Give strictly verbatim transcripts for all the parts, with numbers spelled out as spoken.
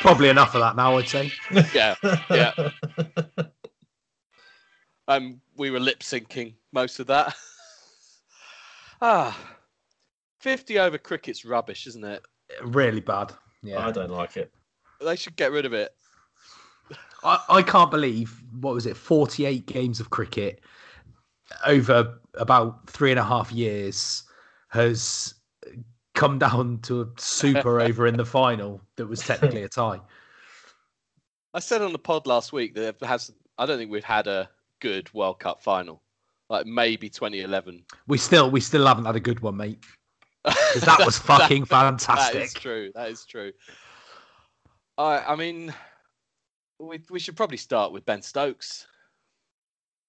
Probably enough of that now, I'd say. Yeah, yeah. um, we were lip syncing most of that. ah, fifty over cricket's rubbish, isn't it? Really bad. Yeah, I don't like it. They should get rid of it. I, I can't believe what was it? forty-eight games of cricket over about three and a half years has come down to a super over in the final that was technically a tie. I said on the pod last week that has, I don't think we've had a good World Cup final. Like maybe twenty eleven. We still we still haven't had a good one, mate. Because that was fucking that, fantastic. That is true. That is true. I I mean, we we should probably start with Ben Stokes.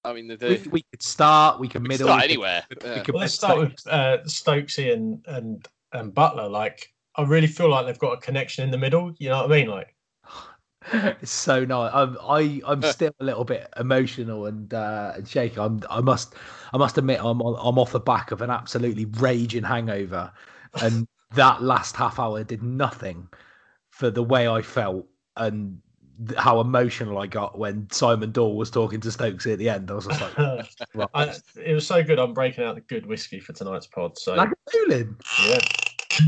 I mean, the, the, we, we could start. We can middle. Start anywhere. We could, yeah. we could well, let's start Stokes. with uh, Stokesy and and. And Buttler, like, I really feel like they've got a connection in the middle. You know what I mean? Like, it's so nice. I'm, I, I'm still a little bit emotional and uh, shaky. I'm, I must, I must admit, I'm, I'm off the back of an absolutely raging hangover, and that last half hour did nothing for the way I felt and how emotional I got when Simon Dawe was talking to Stokes at the end. I was just like, right. I, it was so good. I'm breaking out the good whiskey for tonight's pod. So like a Doolin. Yeah.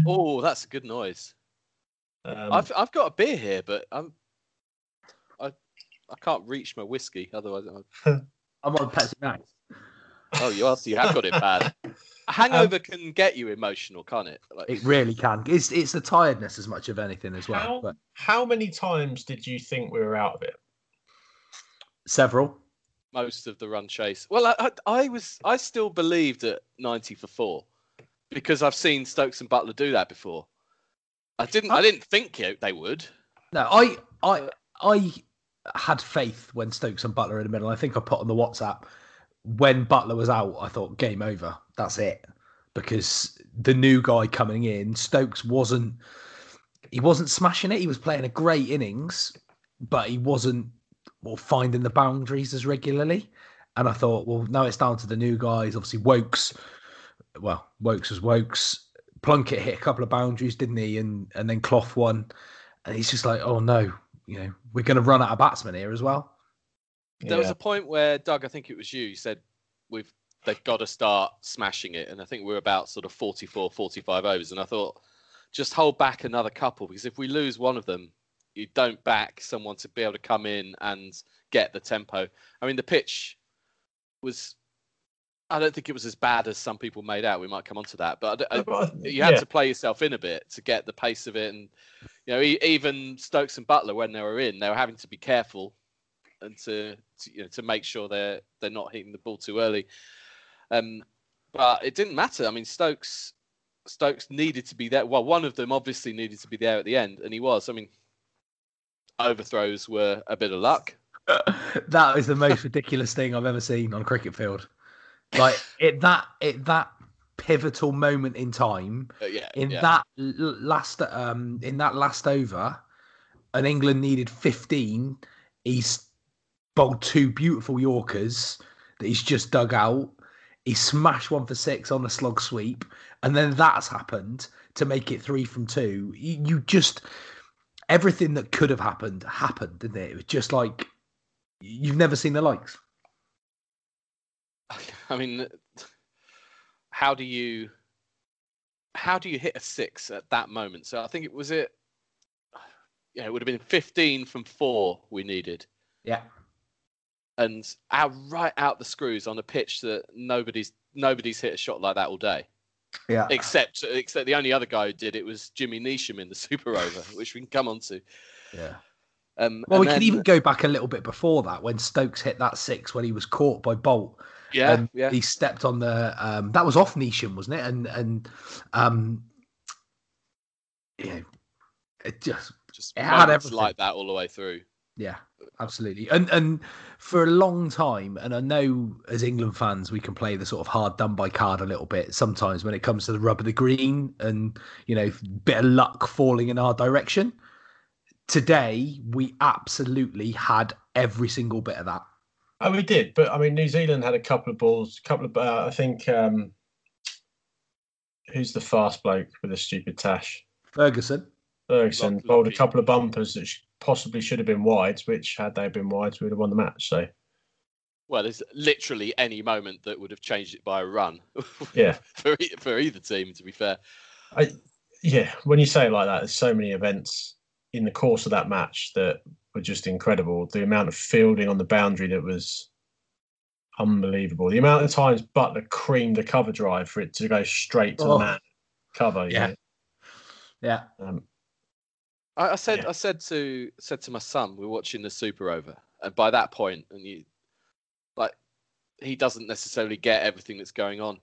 Oh, that's a good noise. Um, I've I've got a beer here, but I'm I I can't reach my whiskey. Otherwise, I'm, I'm on Pepsi Max. Oh, you are. So you have got it bad. A hangover um, can get you emotional, can't it? Like, it really can. It's it's the tiredness as much of anything as well. How, but... how many times did you think we were out of it? Several. Most of the run chase. Well, I, I, I was I still believed at ninety for four because I've seen Stokes and Buttler do that before. I didn't I, I didn't think they would. No, I I I had faith when Stokes and Buttler in the middle. I think I put on the WhatsApp. When Buttler was out, I thought, game over. That's it. Because the new guy coming in, Stokes wasn't... He wasn't smashing it. He was playing a great innings, but he wasn't well, finding the boundaries as regularly. And I thought, well, now it's down to the new guys. Obviously, Woakes... Well, Woakes was Woakes. Plunkett hit a couple of boundaries, didn't he? And and then Clough won. And he's just like, oh, no. You know, we're going to run out of batsmen here as well. There yeah. was a point where, Doug, I think it was you, you said we've they've got to start smashing it. And I think we we're about sort of forty-four, forty-five overs. And I thought, just hold back another couple, because if we lose one of them, you don't back someone to be able to come in and get the tempo. I mean, the pitch was, I don't think it was as bad as some people made out. We might come on to that. But I, I, you had yeah. to play yourself in a bit to get the pace of it. And, you know, even Stokes and Buttler, when they were in, they were having to be careful and to, to you know to make sure they're they're not hitting the ball too early, um, but it didn't matter. I mean, Stokes Stokes needed to be there. Well, one of them obviously needed to be there at the end, and he was. I mean, overthrows were a bit of luck. That is the most ridiculous thing I've ever seen on a cricket field. Like at that at that pivotal moment in time, uh, yeah, in yeah. that last um in that last over, and England needed fifteen. He's bowled two beautiful Yorkers that he's just dug out. He smashed one for six on the slog sweep. And then that's happened to make it three from two. You, you just, everything that could have happened, happened, didn't it? It was just like, you've never seen the likes. I mean, how do you, how do you hit a six at that moment? So I think it was it, yeah, it would have been fifteen from four we needed. Yeah. And our right out the screws on a pitch that nobody's nobody's hit a shot like that all day. Yeah. Except except the only other guy who did it was Jimmy Neesham in the Super Over, which we can come on to. Yeah. Um, well, we then... can even go back a little bit before that when Stokes hit that six when he was caught by Bolt. Yeah, um, yeah. He stepped on the. Um, that was off Neesham, wasn't it? And and um, yeah, it just just it had everything like that all the way through. Yeah, absolutely. And and for a long time, and I know as England fans we can play the sort of hard done by card a little bit sometimes when it comes to the rub of the green and, you know, bit of luck falling in our direction. Today, we absolutely had every single bit of that. Oh, we did. But, I mean, New Zealand had a couple of balls, a couple of, uh, I think, um, who's the fast bloke with the stupid tash? Ferguson. Ferguson bowled a couple of bumpers that sh- possibly should have been wides, which, had they been wides, we would have won the match. So, well, there's literally any moment that would have changed it by a run. Yeah. for, e- for either team, to be fair. I, yeah, when you say it like that, there's so many events in the course of that match that were just incredible. The amount of fielding on the boundary that was unbelievable. The amount of times Buttler creamed a cover drive for it to go straight to oh. the man cover. Yeah, yeah. Um, I, I said, yeah. I said to said to my son, we're watching the Super Over, and by that point, and you like, he doesn't necessarily get everything that's going on,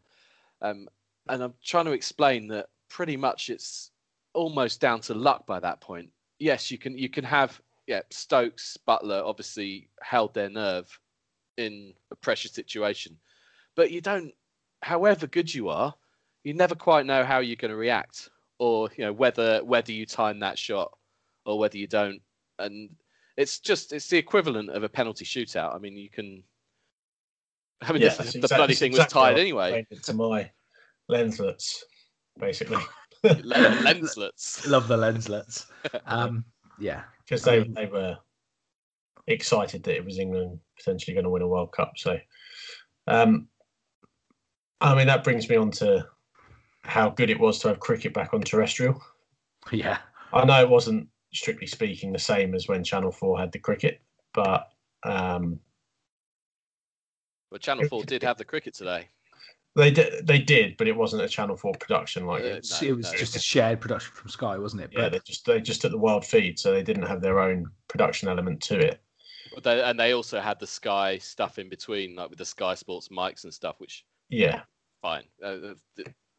um, and I'm trying to explain that pretty much it's almost down to luck by that point. Yes, you can you can have yeah, Stokes, Buttler obviously held their nerve in a pressure situation. But you don't, however good you are, you never quite know how you're going to react, or, you know, whether whether you time that shot or whether you don't. And it's just it's the equivalent of a penalty shootout. I mean, you can I mean yeah, the, the exactly, bloody thing exactly was tied anyway. To my lenslets, basically. Lenslets. Love the lenslets. Um, yeah. Because they, um, they were excited that it was England potentially going to win a World Cup. So, um, I mean, that brings me on to how good it was to have cricket back on terrestrial. Yeah. I know it wasn't, strictly speaking, the same as when Channel four had the cricket, but... Um, well, Channel four did have the cricket today. They did, they did, but it wasn't a Channel four production. Like uh, it, no, it was no. just a shared production from Sky, wasn't it? But... yeah, they just they just took the world feed, so they didn't have their own production element to it. But they, and they also had the Sky stuff in between, like with the Sky Sports mics and stuff, which yeah, fine. Uh,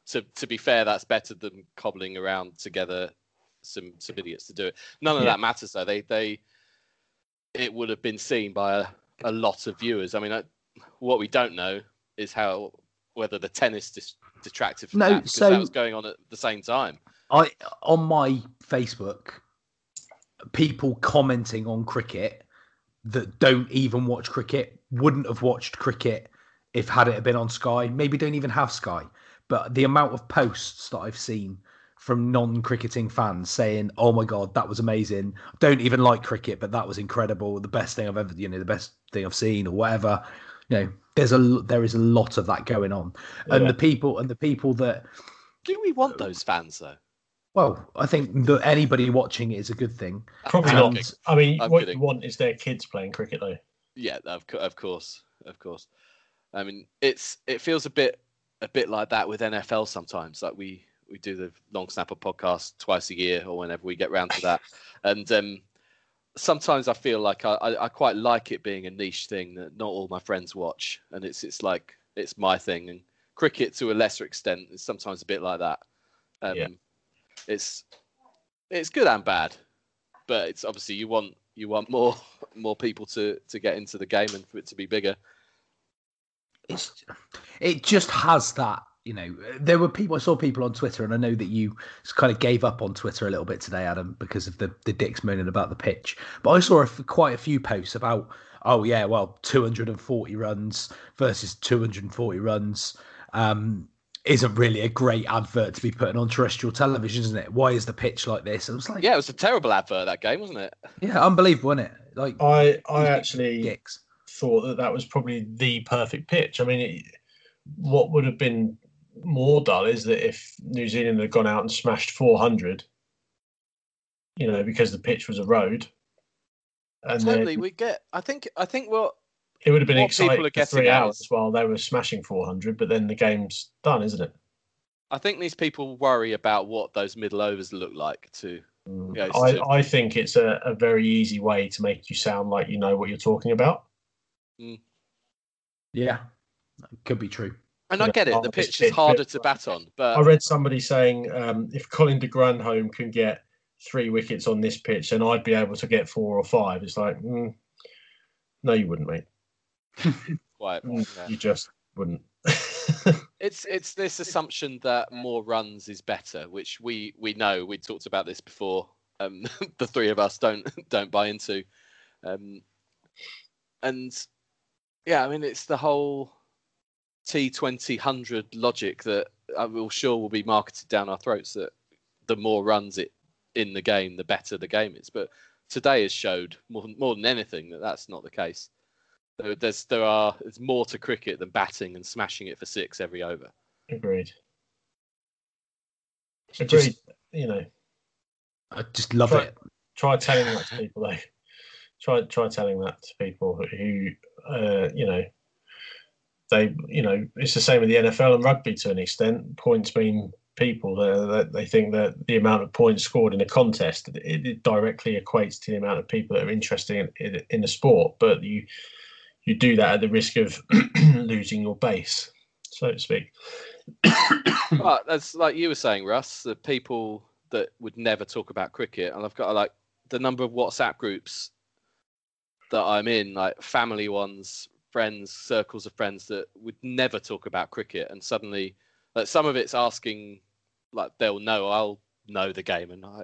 to to be fair, that's better than cobbling around together some some idiots to do it. None of yeah. that matters though. They they it would have been seen by a, a lot of viewers. I mean, I, what we don't know is how. Whether the tennis dis- detracted from no, that, because so that was going on at the same time. I on my Facebook, people commenting on cricket that don't even watch cricket, wouldn't have watched cricket if had it been on Sky, maybe don't even have Sky. But the amount of posts that I've seen from non-cricketing fans saying, oh my God, that was amazing. I don't even like cricket, but that was incredible. The best thing I've ever, you know, the best thing I've seen or whatever, you know, There's a there is a lot of that going on, and yeah. the people and the people that do we want those fans though? Well, I think that anybody watching it is a good thing. Probably and, not. I mean, I'm what kidding. you want is their kids playing cricket though. Yeah, of of course, of course. I mean, it's it feels a bit a bit like that with N F L sometimes. Like we we do the Long Snapper podcast twice a year or whenever we get round to that, and. um Sometimes I feel like I, I, I quite like it being a niche thing that not all my friends watch, and it's it's like it's my thing. And cricket, to a lesser extent, is sometimes a bit like that. Um, yeah. It's it's good and bad, but it's obviously you want you want more more people to, to get into the game and for it to be bigger. It's it just has that. You know, there were people, I saw people on Twitter, and I know that you kind of gave up on Twitter a little bit today, Adam, because of the, the dicks moaning about the pitch. But I saw a, quite a few posts about, oh, yeah, well, two hundred forty runs versus two hundred forty runs um, isn't really a great advert to be putting on terrestrial television, isn't it? Why is the pitch like this? And I was like, yeah, it was a terrible advert, that game, wasn't it? Yeah, unbelievable, wasn't it? Like, I, I actually dicks. thought that that was probably the perfect pitch. I mean, it, what would have been more dull is that if New Zealand had gone out and smashed four hundred, you know, because the pitch was a road. And totally, we get. I think. I think what it would have been exciting for three hours while they were smashing four hundred, but then the game's done, isn't it? I think these people worry about what those middle overs look like too. Mm. You know, I, to... I think it's a, a very easy way to make you sound like you know what you're talking about. Mm. Yeah, it could be true. And you I know, get it. The pitch is harder to bat on. But I read somebody saying um, if Colin de Grandhomme can get three wickets on this pitch, then I'd be able to get four or five. It's like, mm, no, you wouldn't, mate. Quite. Mm, yeah. You just wouldn't. It's it's this assumption that more runs is better, which we, we know. We talked about this before. Um, the three of us don't don't buy into. Um, and yeah, I mean, it's the whole T twenty one hundred logic that I'm sure will be marketed down our throats, that the more runs it in the game, the better the game is. But today has showed more, more than anything that that's not the case. There's there are there's more to cricket than batting and smashing it for six every over. Agreed. Agreed. Just, you know, I just love try, it. Try telling that to people though. Try try telling that to people who uh, you know they you know it's the same with the N F L and rugby to an extent. Points mean people. That they, they think that the amount of points scored in a contest it, it directly equates to the amount of people that are interested in, in, in the sport, but you. You do that at the risk of losing your base, so to speak. But that's like you were saying, Russ, the people that would never talk about cricket. And I've got like the number of WhatsApp groups that I'm in, like family ones, friends, circles of friends that would never talk about cricket. And suddenly like, some of it's asking, like they'll know, I'll know the game. And I,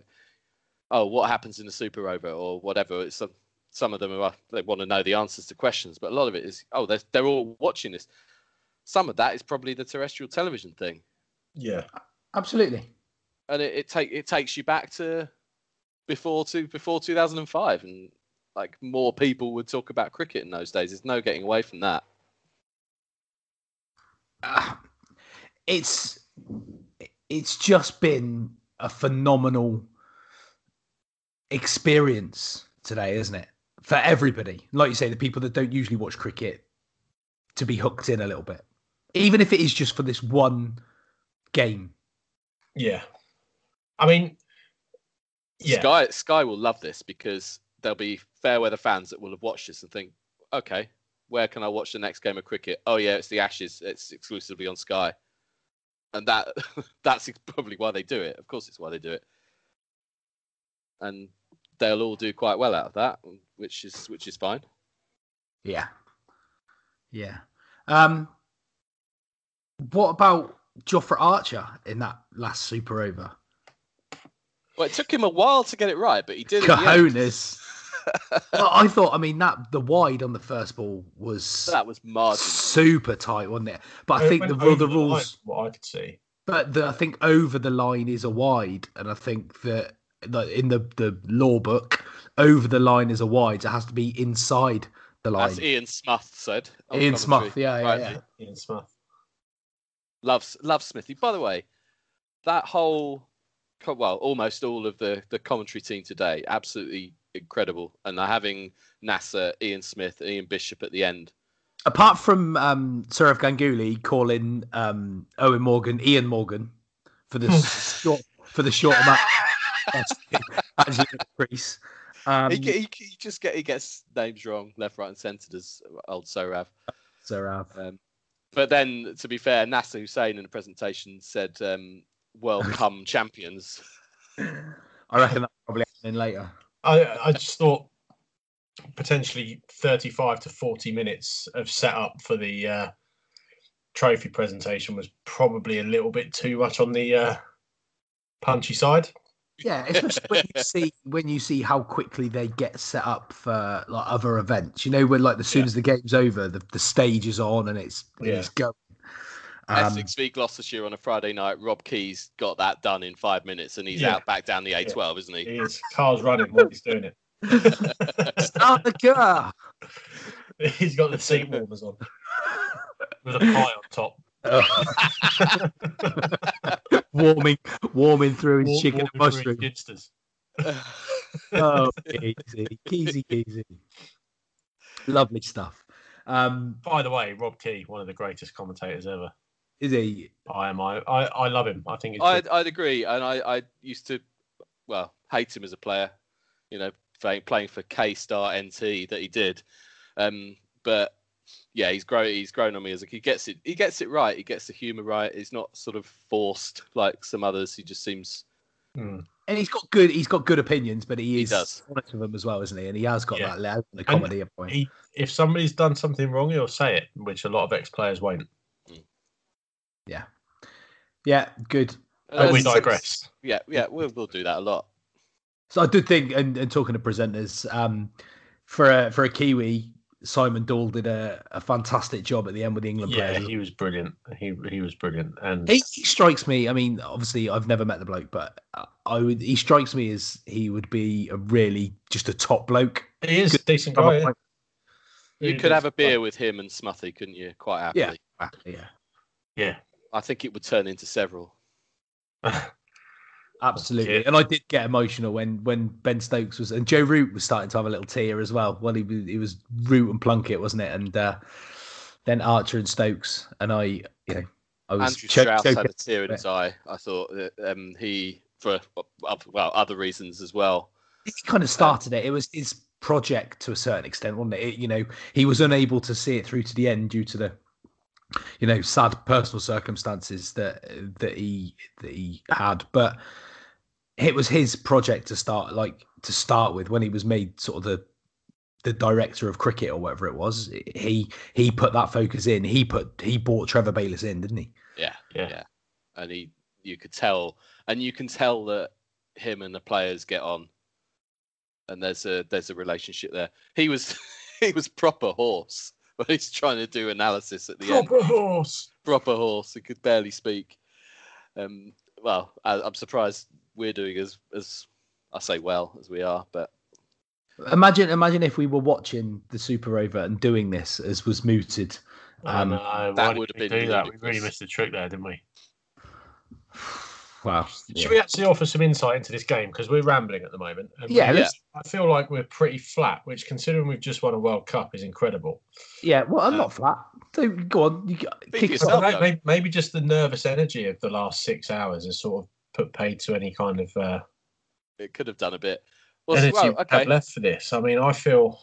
oh, what happens in the Super Over or whatever. It's some. Some of them are they want to know the answers to questions, but a lot of it is oh they're they're all watching this. Some of that is probably the terrestrial television thing. Yeah, absolutely. And it, it take it takes you back to before to before two thousand five, and like more people would talk about cricket in those days. There's no getting away from that. Uh, it's it's just been a phenomenal experience today, isn't it? For everybody. Like you say, the people that don't usually watch cricket to be hooked in a little bit. Even if it is just for this one game. Yeah. I mean, yeah. Sky, Sky will love this because there'll be fair weather fans that will have watched this and think, okay, where can I watch the next game of cricket? Oh yeah, it's the Ashes. It's exclusively on Sky. And that that's probably why they do it. Of course it's why they do it. And they'll all do quite well out of that, which is which is fine. Yeah, yeah. Um, what about Jofra Archer in that last Super Over? Well, it took him a while to get it right, but he did. Cojones. Well, I thought. I mean, that the wide on the first ball was that was marginal. Super tight, wasn't it? But it I think the, the rules. The line, what I could see. But the, I think over the line is a wide, and I think that. In the, the law book, over the line is a wide. So it has to be inside the line. As Ian Smith said. Ian Smith, yeah, yeah, yeah. Ian Smith. Loves, loves Smithy. By the way, that whole, well, almost all of the, the commentary team today, absolutely incredible. And they're having Nasser, Ian Smith, Ian Bishop at the end. Apart from um, Sourav Ganguly calling um, Eoin Morgan, Eoin Morgan, for the short, for the short amount. Actually, Chris. Um, he, he, he just get he gets names wrong left, right, and centred as old Sourav. Sourav. Um, but then, to be fair, Nasser Hussain in the presentation said um, "World Cum champions." I reckon that probably happening later. I I just thought potentially thirty-five to forty minutes of setup for the uh, trophy presentation was probably a little bit too much on the uh, punchy side. Yeah, especially when you see when you see how quickly they get set up for like other events. You know, when like as soon yeah. as the game's over, the, the stage is on and it's yeah. it's going. Um, Essex v Gloucestershire on a Friday night. Rob Key's got that done in five minutes, and he's yeah. out back down the A twelve, yeah. isn't he? He is. Car's running while he's doing it. Start the car. He's got the seat warmers on with a pie on top. warming warming through his War- chicken and mushrooms. Oh, easy, easy, easy. Lovely stuff. Um, By the way, Rob Key, one of the greatest commentators ever. Is he? I am. I, I, I love him. I think it's I'd, I'd agree. And I, I used to, well, hate him as a player, you know, playing for K-Star N T that he did. Um, but yeah, he's grown. He's grown on me as a, he gets it. He gets it right. He gets the humour right. It's not sort of forced like some others. He just seems. Hmm. And he's got good. He's got good opinions, but he is he does. honest with them as well, isn't he? And he has got yeah. that loud the comedy point. He, if somebody's done something wrong, he'll say it, which a lot of ex-players won't. Yeah, yeah, good. Uh, we digress. Yeah, yeah, we'll we'll do that a lot. So I did think, and, and talking to presenters, um, for a for a Kiwi, Simon Dawe did a, a fantastic job at the end with the England yeah, players. Yeah, he was brilliant. He he was brilliant, and he, he strikes me. I mean, obviously, I've never met the bloke, but I would. He strikes me as he would be a really just a top bloke. He is good, a decent guy. Yeah. You could have a beer guy. with him and Smuthy, couldn't you? Quite happily. Yeah, yeah, yeah. I think it would turn into several. Absolutely, and I did get emotional when, when Ben Stokes was and Joe Root was starting to have a little tear as well. Well, he was, he was Root and Plunkett, wasn't it? And uh, then Archer and Stokes, and I, you know, I was Andrew cho- Strauss cho- had a tear in his eye. I thought that, um, he for well other reasons as well. He kind of started it. It was his project to a certain extent, wasn't it? It you know, he was unable to see it through to the end due to the. You know, sad personal circumstances that that he that he had, but it was his project to start, like to start with. When he was made sort of the the director of cricket or whatever it was, he he put that focus in. He put he brought Trevor Bayliss in, didn't he? Yeah, yeah, yeah. And he, you could tell, and you can tell that him and the players get on, and there's a there's a relationship there. He was he was proper horse. But he's trying to do analysis at the proper end. Proper horse. Proper horse. He could barely speak. Um, well, I, I'm surprised we're doing as, as I say, well as we are. But imagine, imagine if we were watching the Super Over and doing this as was mooted. Um, oh, no. That would have been. Do that? We really missed the trick there, didn't we? Wow. Should yeah. we actually offer some insight into this game? Because we're rambling at the moment. And yeah. Really, I feel like we're pretty flat, which considering we've just won a World Cup is incredible. Yeah, well, I'm um, not flat. So, go on. You kick yourself, well, maybe, maybe just the nervous energy of the last six hours has sort of put paid to any kind of... Uh, it could have done a bit. Well, energy well, okay. we have left for this. I mean, I feel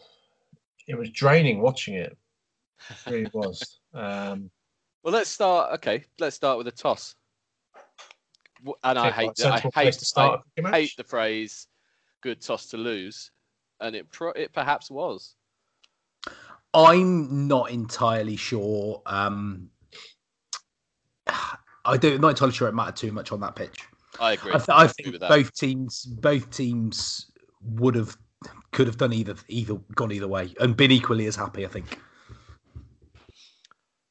it was draining watching it. It really was. Um, well, let's start... Okay, let's start with a toss. And I hate I hate, I hate the phrase "good toss to lose," and it pro- it perhaps was. I'm not entirely sure. Um, I do not entirely sure it mattered too much on that pitch. I agree. I, th- I, I think agree both teams both teams would have could have done either either gone either way and been equally as happy. I think.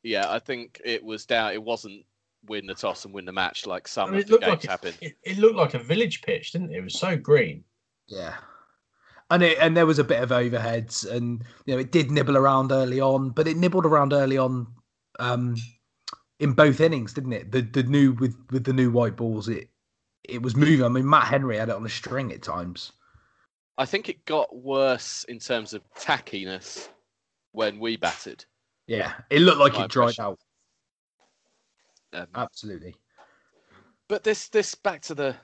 Yeah, I think it was down. It wasn't. Win the toss and win the match like some I mean, of the games happen. Like it, it looked like a village pitch, didn't it? It was so green. Yeah. And it, and there was a bit of overheads and, you know, it did nibble around early on, but it nibbled around early on um, in both innings, didn't it? The the new, with, with the new white balls, it it was moving. I mean, Matt Henry had it on a string at times. I think it got worse in terms of tackiness when we batted. Yeah. It looked like My it dried impression. out. Um, Absolutely, but this this back to the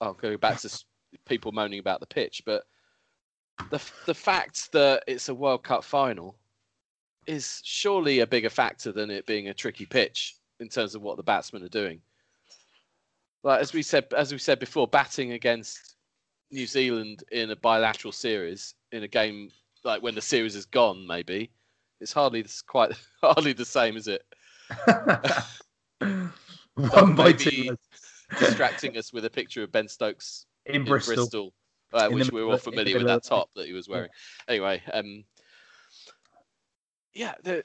I'll go back to people moaning about the pitch, but the the fact that it's a World Cup final is surely a bigger factor than it being a tricky pitch in terms of what the batsmen are doing. Like as we said, as we said before, batting against New Zealand in a bilateral series in a game like when the series is gone, maybe it's hardly quite hardly the same, is it? One by two, distracting us with a picture of Ben Stokes in, in Bristol, Bristol uh, in which the, we were all familiar with that top that he was wearing. Yeah. Anyway, um, yeah, the,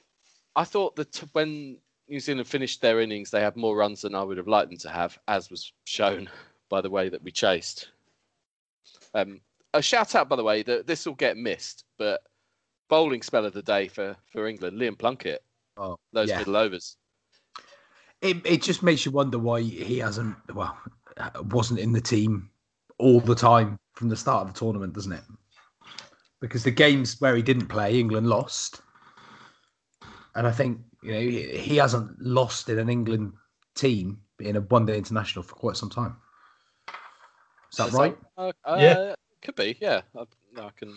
I thought that t- when New Zealand finished their innings, they had more runs than I would have liked them to have, as was shown by the way that we chased. Um, a shout out, by the way, that this will get missed, but bowling spell of the day for, for England, Liam Plunkett. Oh, those yeah. middle overs. It it just makes you wonder why he hasn't well wasn't in the team all the time from the start of the tournament, doesn't it? Because the games where he didn't play, England lost. And I think, you know, he hasn't lost in an England team in a one-day international for quite some time. Is that Is right? That, uh, yeah. Uh, could be, yeah. I, no, I can...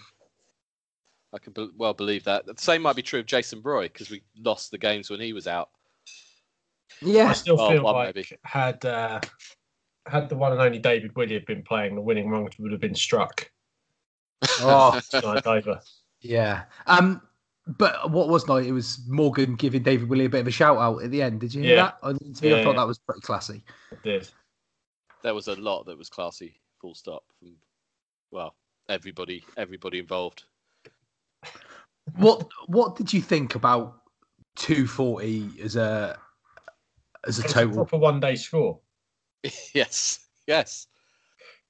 I can be- well believe that. The same might be true of Jason Roy, because we lost the games when he was out. Yeah, I still feel oh, like maybe. had uh, had the one and only David Willey had been playing, the winning run would have been struck. Oh, night over. Yeah. Um, but what was night? It was Morgan giving David Willey a bit of a shout out at the end. Did you hear yeah. that? I, yeah, I thought yeah. that was pretty classy. It did. There was a lot that was classy. Full stop. From, well, everybody, everybody involved. What what did you think about two forty as a as a it's total? A proper one day score. yes, yes.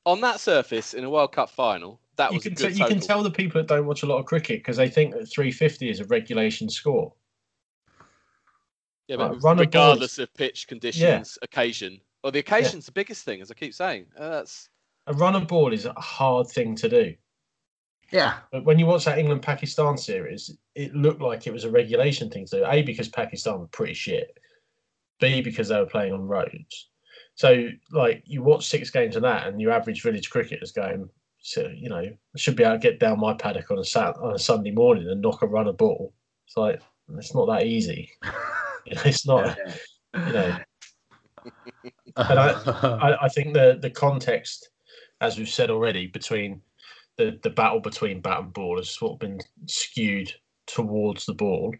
On that surface in a World Cup final, that you was can a good t- total. You can tell the people that don't watch a lot of cricket because they think that three fifty is a regulation score. Yeah, but right, regardless of, of pitch conditions, yeah. occasion. Well, the occasion's yeah. the biggest thing, as I keep saying. Uh, that's a run of ball is a hard thing to do. Yeah. But when you watch that England-Pakistan series, it looked like it was a regulation thing to do. A, because Pakistan were pretty shit. B, because they were playing on roads. So, like, you watch six games of that and your average village cricketers going, so, you know, I should be able to get down my paddock on a Sat- on a Sunday morning and knock a run a ball. It's like, it's not that easy. you know, it's not, you know. And I, I, I think the, the context, as we've said already, between... The, the battle between bat and ball has sort of been skewed towards the ball,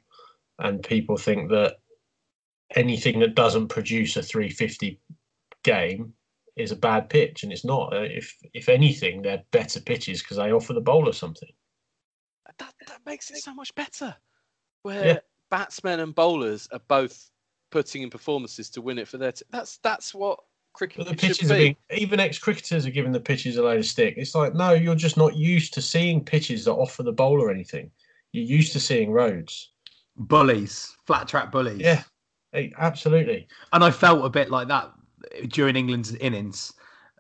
and people think that anything that doesn't produce a three fifty game is a bad pitch, and it's not. If if anything, they're better pitches because they offer the bowler something. That that makes it so much better, where yeah. batsmen and bowlers are both putting in performances to win it for their. T- that's that's what. Cricket but the pitches are being, even ex-cricketers are giving the pitches a load of stick. It's like, no, you're just not used to seeing pitches that offer the bowler anything. You're used to seeing roads. Bullies, flat track bullies. Yeah, absolutely. And I felt a bit like that during England's innings.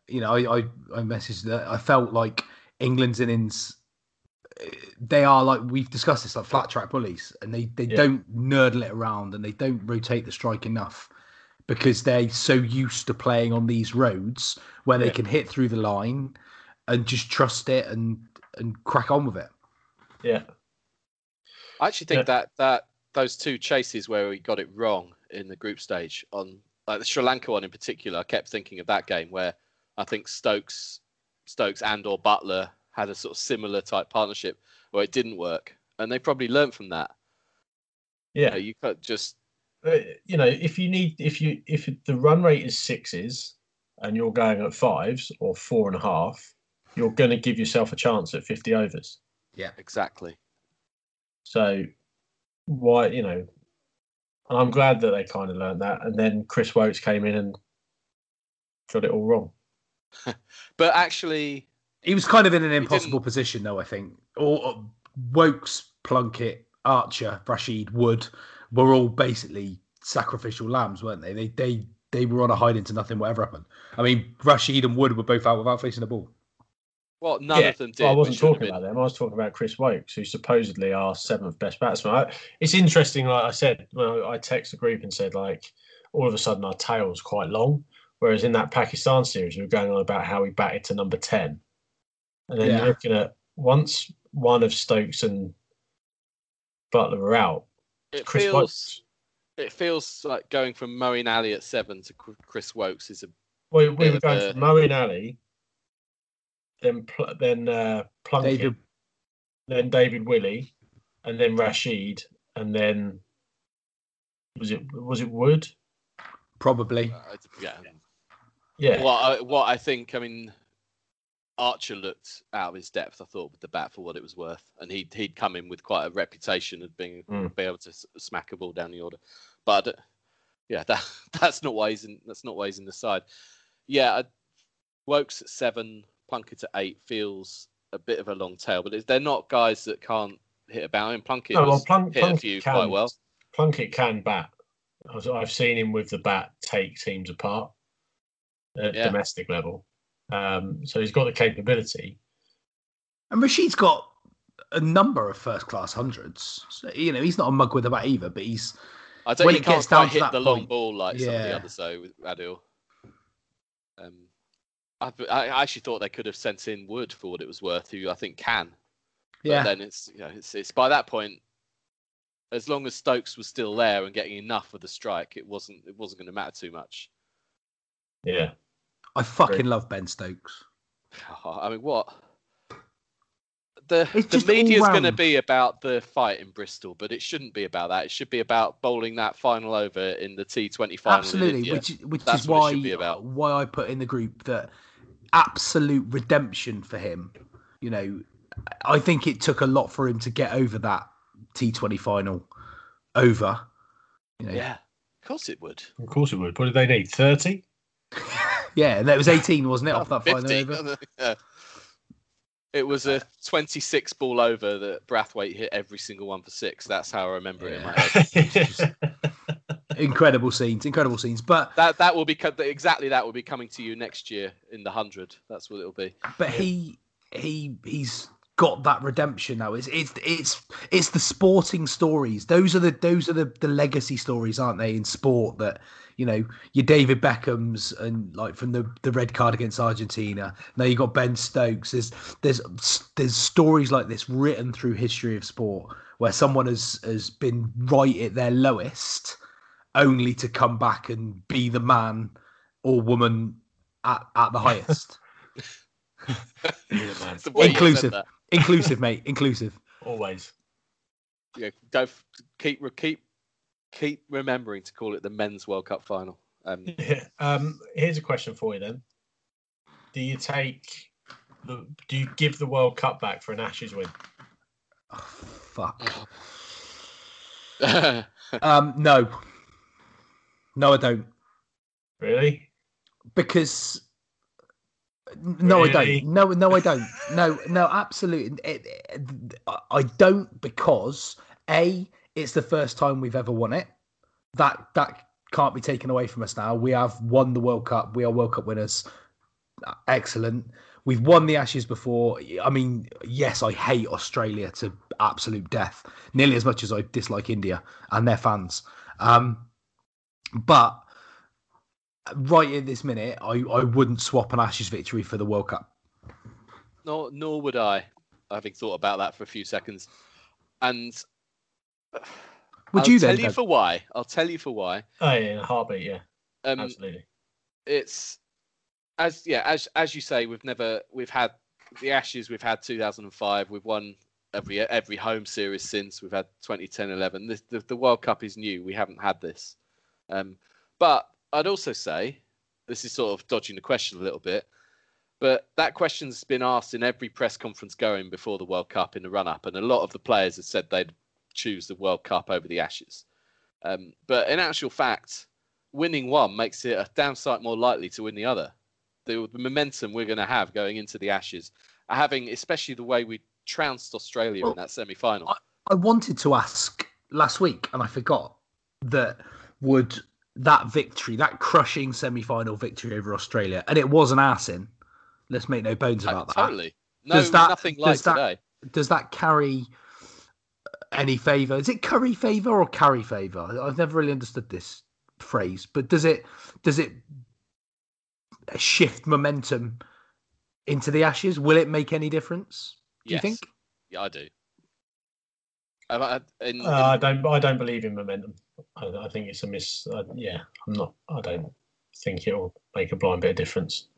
You know, I, I, I messaged that. I felt like England's innings, they are like, we've discussed this, like flat track bullies. And they, they yeah. don't nerdle it around and they don't rotate the strike enough. Because they're so used to playing on these roads where they yeah. can hit through the line and just trust it and, and crack on with it. Yeah. I actually think yeah. that, that those two chases where we got it wrong in the group stage, on like the Sri Lanka one in particular, I kept thinking of that game where I think Stokes Stokes and or Buttler had a sort of similar type partnership where it didn't work. And they probably learned from that. Yeah. You know, you can't just... You know, if you need, if you, if the run rate is sixes and you're going at fives or four and a half, you're going to give yourself a chance at fifty overs. Yeah, exactly. So, why, you know, and I'm glad that they kind of learned that. And then Chris Woakes came in and got it all wrong. But actually, he was kind of in an impossible position, though, I think. Or, or Woakes, Plunkett, Archer, Rashid, Wood. Were all basically sacrificial lambs, weren't they? They they they were on a hide into nothing, whatever happened. I mean, Rashid and Wood were both out without facing the ball. Well, none yeah. of them did. Well, I wasn't talking about them. I was talking about Chris Woakes, who's supposedly our seventh best batsman. I, it's interesting, like I said, when I, I texted the group and said, like, all of a sudden our tail was quite long, whereas in that Pakistan series, we were going on about how we batted to number ten. And then yeah. you're looking at once one of Stokes and Buttler were out, It Chris feels, Woakes. It feels like going from Moeen Ali at seven to Chris Woakes is a. We, we were going a, from Moeen Ali, then pl- then uh, Plunkett, David. then David Willey, and then Rashid, and then was it was it Wood? Probably. Uh, yeah. Yeah. What I, what I think, I mean, Archer looked out of his depth, I thought, with the bat for what it was worth, and he'd he'd come in with quite a reputation of being mm. be able to smack a ball down the order, but yeah, that that's not why he's in. That's not why he's in the side. Yeah, I, Woakes at seven, Plunkett at eight feels a bit of a long tail, but they're not guys that can't hit a boundary. Plunkett no, well, Plunk, hit Plunkett a few can, quite well. Plunkett can bat. I've seen him with the bat take teams apart at yeah. domestic level. Um, so he's got the capability. And Rashid's got a number of first-class hundreds. So, you know, he's not a mugwort about either, but he's... I don't when think he can't quite hit the point, long ball like yeah. some of the others, though, with Adil. Um, I, I actually thought they could have sent in Wood for what it was worth, who I think can. But yeah. then it's, you know, it's, it's by that point, as long as Stokes was still there and getting enough of the strike, it wasn't it wasn't going to matter too much. Yeah. I fucking Great. love Ben Stokes. Oh, I mean, what? The, the media's going to be about the fight in Bristol, but it shouldn't be about that. It should be about bowling that final over in the T twenty final. Absolutely, in which, which is why, why I put in the group that absolute redemption for him. You know, I think it took a lot for him to get over that T twenty final over. You know. Yeah, of course it would. Of course it would. What did they need? thirty? Yeah, and that was eighteen, wasn't it, off that final over? Yeah. It was a twenty-six ball over that Brathwaite hit every single one for six. That's how I remember yeah. it in my head. incredible scenes, incredible scenes. But that that will be exactly that will be coming to you next year in the hundred. That's what it'll be. But yeah. he he he's got that redemption now. It's it's it's it's the sporting stories. Those are the those are the, the legacy stories, aren't they? In sport, that you know your David Beckham's and like from the, the red card against Argentina. Now you got Ben Stokes. There's there's there's stories like this written through history of sport where someone has has been right at their lowest, only to come back and be the man or woman at at the highest. the inclusive. Inclusive, mate. Inclusive. Always. Yeah, go f- keep re- keep keep remembering to call it the Men's World Cup final. Um, yeah. um, here's a question for you then: Do you take the? Do you give the World Cup back for an Ashes win? Oh, fuck. um, no. No, I don't. Really? Because. No, really? I don't. No, no, I don't. No, no, absolutely. It, it, I don't because A, it's the first time we've ever won it. That that can't be taken away from us now. We have won the World Cup. We are World Cup winners. Excellent. We've won the Ashes before. I mean, yes, I hate Australia to absolute death, nearly as much as I dislike India and their fans. Um, but... Right in this minute, I, I wouldn't swap an Ashes victory for the World Cup. No, nor would I, having thought about that for a few seconds. And would I'll you tell then, you Doug? for why. I'll tell you for why. Oh yeah, heartbeat, yeah. Um, Absolutely. It's as yeah, as as you say, we've never we've had the Ashes, we've had two thousand five, we've won every every home series since, we've had twenty ten eleven. The, the, the World Cup is new. We haven't had this. Um, but I'd also say, this is sort of dodging the question a little bit, but that question's been asked in every press conference going before the World Cup in the run-up, and a lot of the players have said they'd choose the World Cup over the Ashes. Um, but in actual fact, winning one makes it a damn sight more likely to win the other. The, the momentum we're going to have going into the Ashes, having especially the way we trounced Australia well, in that semi-final. I, I wanted to ask last week, and I forgot, that would... that victory, that crushing semi-final victory over Australia, and it was an arse-in. Let's make no bones about that. Totally. No, does that, nothing like does that, today. Does that carry any favour? Is it curry favour or carry favour? I've never really understood this phrase, but does it does it shift momentum into the Ashes? Will it make any difference? Do yes. you think? Yeah, I do. I, in, in... Uh, I don't. I don't believe in momentum. I, I think it's a miss. Uh, yeah, I'm not. I don't think it will make a blind bit of difference.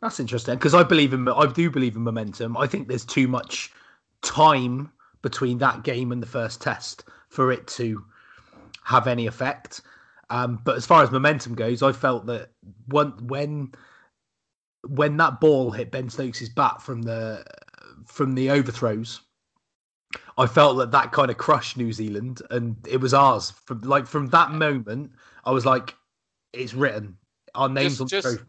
That's interesting because I believe in. I do believe in momentum. I think there's too much time between that game and the first test for it to have any effect. Um, but as far as momentum goes, I felt that when when when that ball hit Ben Stokes' bat from the from the overthrows. I felt that that kind of crushed New Zealand, and it was ours. From like from that moment, I was like, "It's written. Our names just, on the trophy."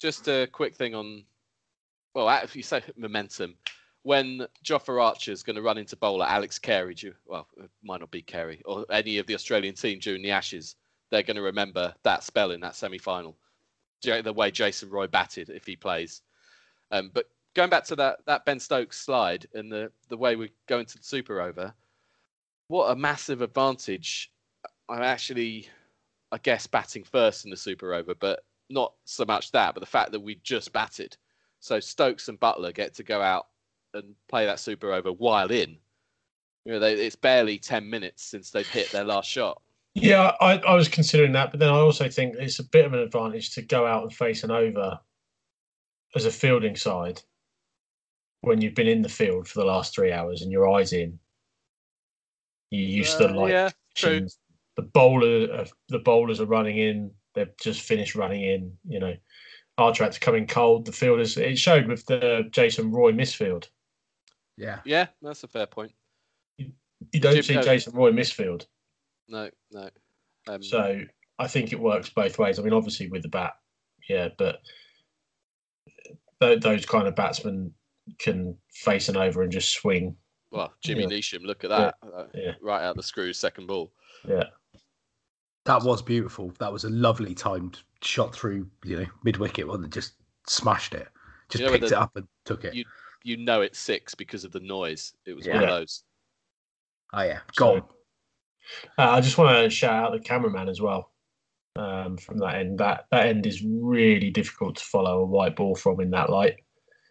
Just a quick thing on, well, if you say momentum, when Jofra Archer is going to run into bowler Alex Carey, well, it might not be Carey or any of the Australian team during the Ashes, they're going to remember that spell in that semi-final. the way Jason Roy batted if he plays. Um, but going back to that that Ben Stokes slide and the, the way we go into the super over, what a massive advantage. I'm actually, I guess, batting first in the super over, but not so much that, but the fact that we just batted. So Stokes and Buttler get to go out and play that super over while in. You know, they, it's barely ten minutes since they've hit their last shot. Yeah, I, I was considering that, but then I also think it's a bit of an advantage to go out and face an over as a fielding side when you've been in the field for the last three hours and your eyes in. You're used uh, to like yeah, true. the bowler, the bowlers are running in. They've just finished running in. You know, Archer had to come in cold. The fielders, it showed with the Jason Roy misfield. Yeah, yeah, that's a fair point. You, you don't Did see you know, Jason Roy misfield. No, no. Um, so I think it works both ways. I mean, obviously with the bat, yeah, but th- those kind of batsmen can face an over and just swing. Well, Jimmy yeah. Neesham, look at that. Yeah. Uh, yeah. Right out the screws, second ball. Yeah. That was beautiful. That was a lovely timed shot through, you know, mid-wicket one that just smashed it. Just you know, picked the, it up and took it. You, you know it's six because of the noise. It was yeah. one of those. Oh, yeah. Gone. So, Uh, I just want to shout out the cameraman as well um, from that end. That that end is really difficult to follow a white ball from in that light.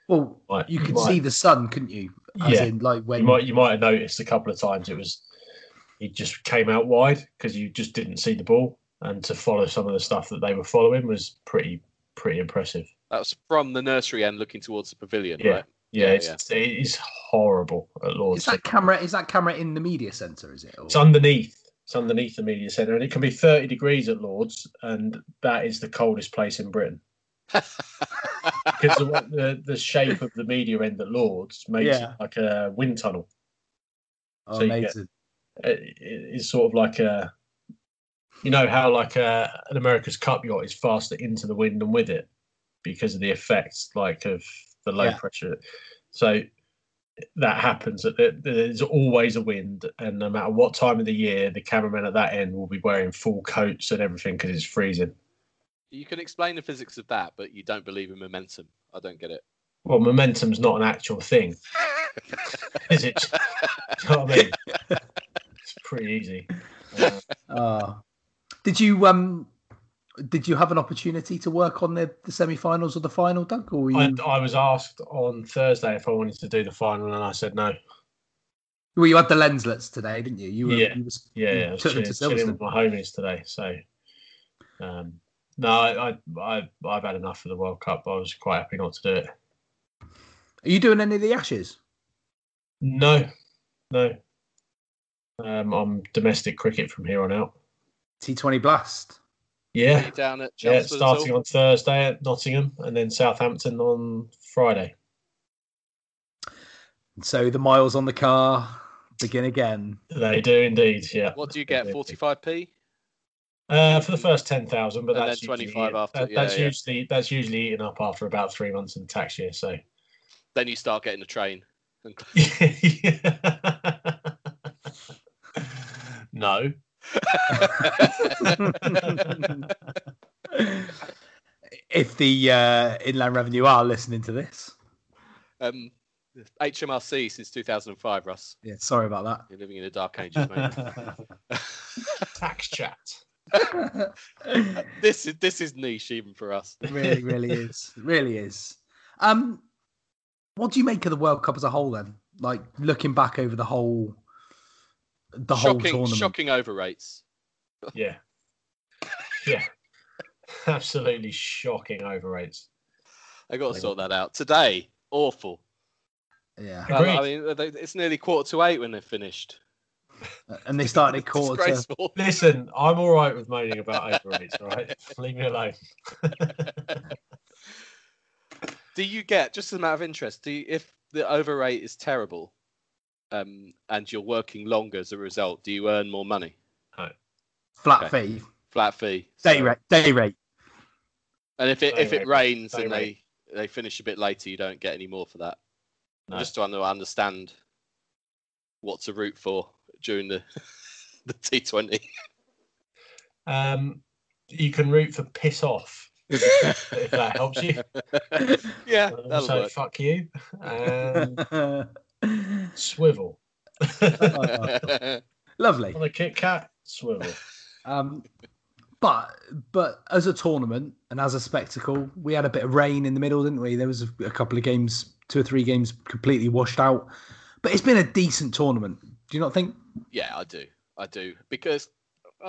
Well, like, you could might, see the sun, couldn't you? As yeah. In, like, when... you, might, you might have noticed a couple of times it was it just came out wide because you just didn't see the ball. And to follow some of the stuff that they were following was pretty pretty impressive. That was from the nursery end looking towards the pavilion, yeah. right? Yeah, yeah, it's, yeah, it's horrible at Lord's. Is that camera? Is that camera in the media centre? Is it? Or? It's underneath. It's underneath the media centre, and it can be thirty degrees at Lord's, and that is the coldest place in Britain because the, the the shape of the media end at Lord's makes yeah. it like a wind tunnel. Oh, so amazing! Get, it, it's sort of like a, you know how like a, an America's Cup yacht is faster into the wind than with it because of the effects like of. The low yeah. pressure, so that happens. There's always a wind, and no matter what time of the year, the cameraman at that end will be wearing full coats and everything because it's freezing. You can explain the physics of that, but you don't believe in momentum. I don't get it. Well, momentum's not an actual thing, is it? You know what I mean? It's pretty easy. Uh, uh, did you um? Did you have an opportunity to work on the, the semi-finals or the final, Doug? Or you... I, I was asked on Thursday if I wanted to do the final, and I said no. Well, you had the lenslets today, didn't you? You were, yeah, you was, yeah. You yeah. I was chilling, to chilling with my homies today, so um, no, I, I, I, I've had enough of the World Cup. I was quite happy not to do it. Are you doing any of the Ashes? No, no. Um, I'm domestic cricket from here on out. T twenty Blast. Yeah, down at yeah, starting on Thursday at Nottingham and then Southampton on Friday. So the miles on the car begin again. They do indeed, yeah. What do you get, forty-five p? Uh, for the first ten thousand, but and that's twenty-five usually, after. That, yeah, that's, yeah. Usually, that's usually eaten up after about three months in tax year. So then you start getting the train. No. If the uh, Inland Revenue are listening to this, um, H M R C since two thousand five, Russ. Yeah, sorry about that. You're living in the dark ages, mate. Tax chat. This is this is niche even for us. It really, really is. It really is. Um, what do you make of the World Cup as a whole? Then, like looking back over the whole. The whole shocking, tournament. Shocking overrates. Yeah. Yeah. Absolutely shocking overrates. I got to sort that out. Today, awful. Yeah. Well, I mean, it's nearly quarter to eight when they're finished. And they started quarter to... Listen, I'm all right with moaning about overrates, all right? Leave me alone. Do you get, just as a matter of interest, do you, if the overrate is terrible, Um, and you're working longer as a result, do you earn more money? No. Flat okay. fee. Flat fee. Day so. rate. Day rate. And if it day if rate. it rains day and rate. they they finish a bit later, you don't get any more for that. No. Just to understand what to root for during the the T twenty. Um, you can root for piss off. if that helps you. Yeah, that'll so work. Fuck you. Um, swivel. Lovely. On a Kit Kat, swivel. Um, but but as a tournament and as a spectacle, we had a bit of rain in the middle, didn't we? There was a, a couple of games, two or three games, completely washed out. But it's been a decent tournament. Do you not think? Yeah, I do. I do because,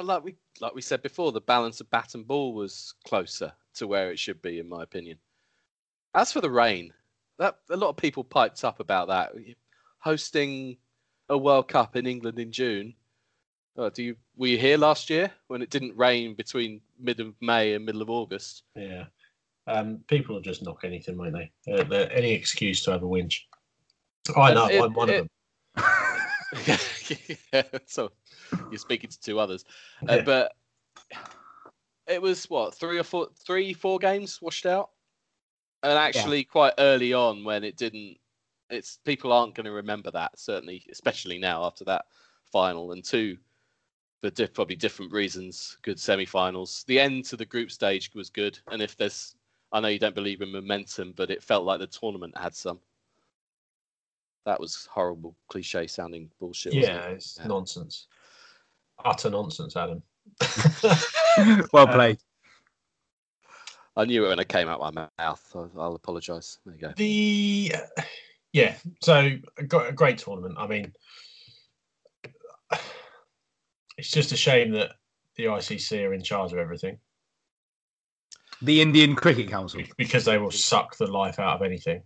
like we like we said before, the balance of bat and ball was closer to where it should be, in my opinion. As for the rain, that a lot of people piped up about that. Hosting a World Cup in England in June. Oh, do you were you here last year when it didn't rain between mid of May and middle of August? Yeah, um, people will just knock anything, won't they? Uh, the, any excuse to have a whinge. I know, it, I'm one it, of them. Yeah, so you're speaking to two others, uh, yeah. But it was what three or four, three four games washed out, and actually yeah. quite early on when it didn't. It's people aren't going to remember that, certainly, especially now after that final and two, for di- probably different reasons, good semi-finals. The end to the group stage was good, and if there's, I know you don't believe in momentum, but it felt like the tournament had some. That was horrible, cliche-sounding bullshit. Yeah, it? it's yeah. nonsense. Utter nonsense, Adam. Well played. Um, I knew it when it came out of my mouth. I'll, I'll apologise. There you go. The uh, yeah, so a great tournament. I mean, it's just a shame that the I C C are in charge of everything. The Indian Cricket Council. Because they will suck the life out of anything.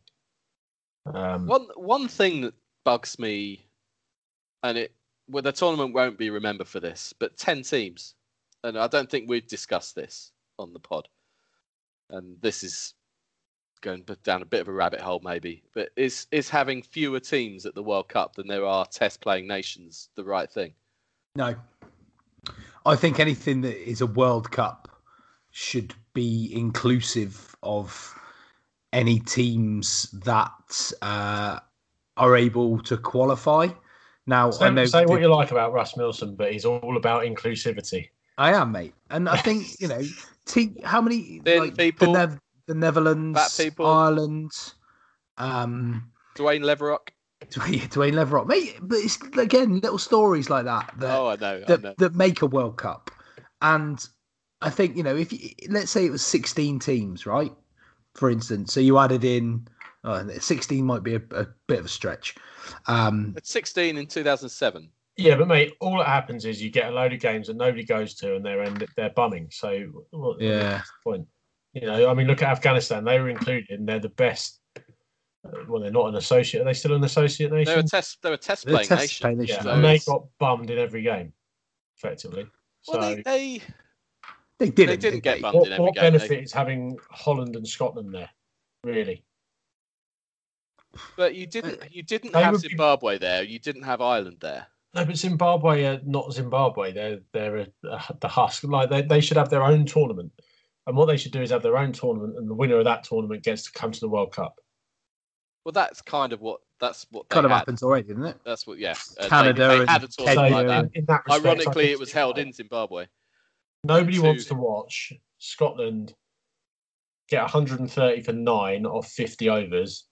Um, one one thing that bugs me, and it well, the tournament won't be remembered for this, but ten teams, and I don't think we've discussed this on the pod. And this is going down a bit of a rabbit hole, maybe, but is is having fewer teams at the World Cup than there are Test playing nations the right thing? No, I think anything that is a World Cup should be inclusive of any teams that uh, are able to qualify. Now, say, I know say what you like about Russ Milson, but he's all about inclusivity. I am, mate, and I think you know. Te- how many like, people? The, ne- the Netherlands, Ireland, um, Dwayne Leverock, Dwayne, Dwayne Leverock, mate. But it's again little stories like that that oh, I know, that, I know. that make a World Cup. And I think you know, if you, let's say it was sixteen teams, right? For instance, so you added in oh, sixteen might be a, a bit of a stretch. Um, it's sixteen in two thousand seven. Yeah, but mate, all that happens is you get a load of games that nobody goes to, and they're end, they're bumming. So what, yeah, what's the point? You know, I mean, look at Afghanistan; they were included, and they're the best. Well, they're not an associate. Are they still an associate nation? They're a test. They're a test they're playing a test nation. nation. Yeah, so and they got bummed in every game, effectively. Well, so... they. they... They didn't, they didn't get bummed in every game. What benefit is having Holland and Scotland there, really? But you didn't. You didn't have Zimbabwe there. You didn't have Ireland there. No, but Zimbabwe are not Zimbabwe. They're they're uh, the husk. Like they they should have their own tournament. And what they should do is have their own tournament, and the winner of that tournament gets to come to the World Cup. Well, that's kind of what that's what kind of had. happens already, isn't it? That's what. Yeah, uh, Canada they, they had a tournament like that. In that respect, ironically, it was held in Zimbabwe. Nobody wants to watch Scotland get one hundred thirty for nine off fifty overs,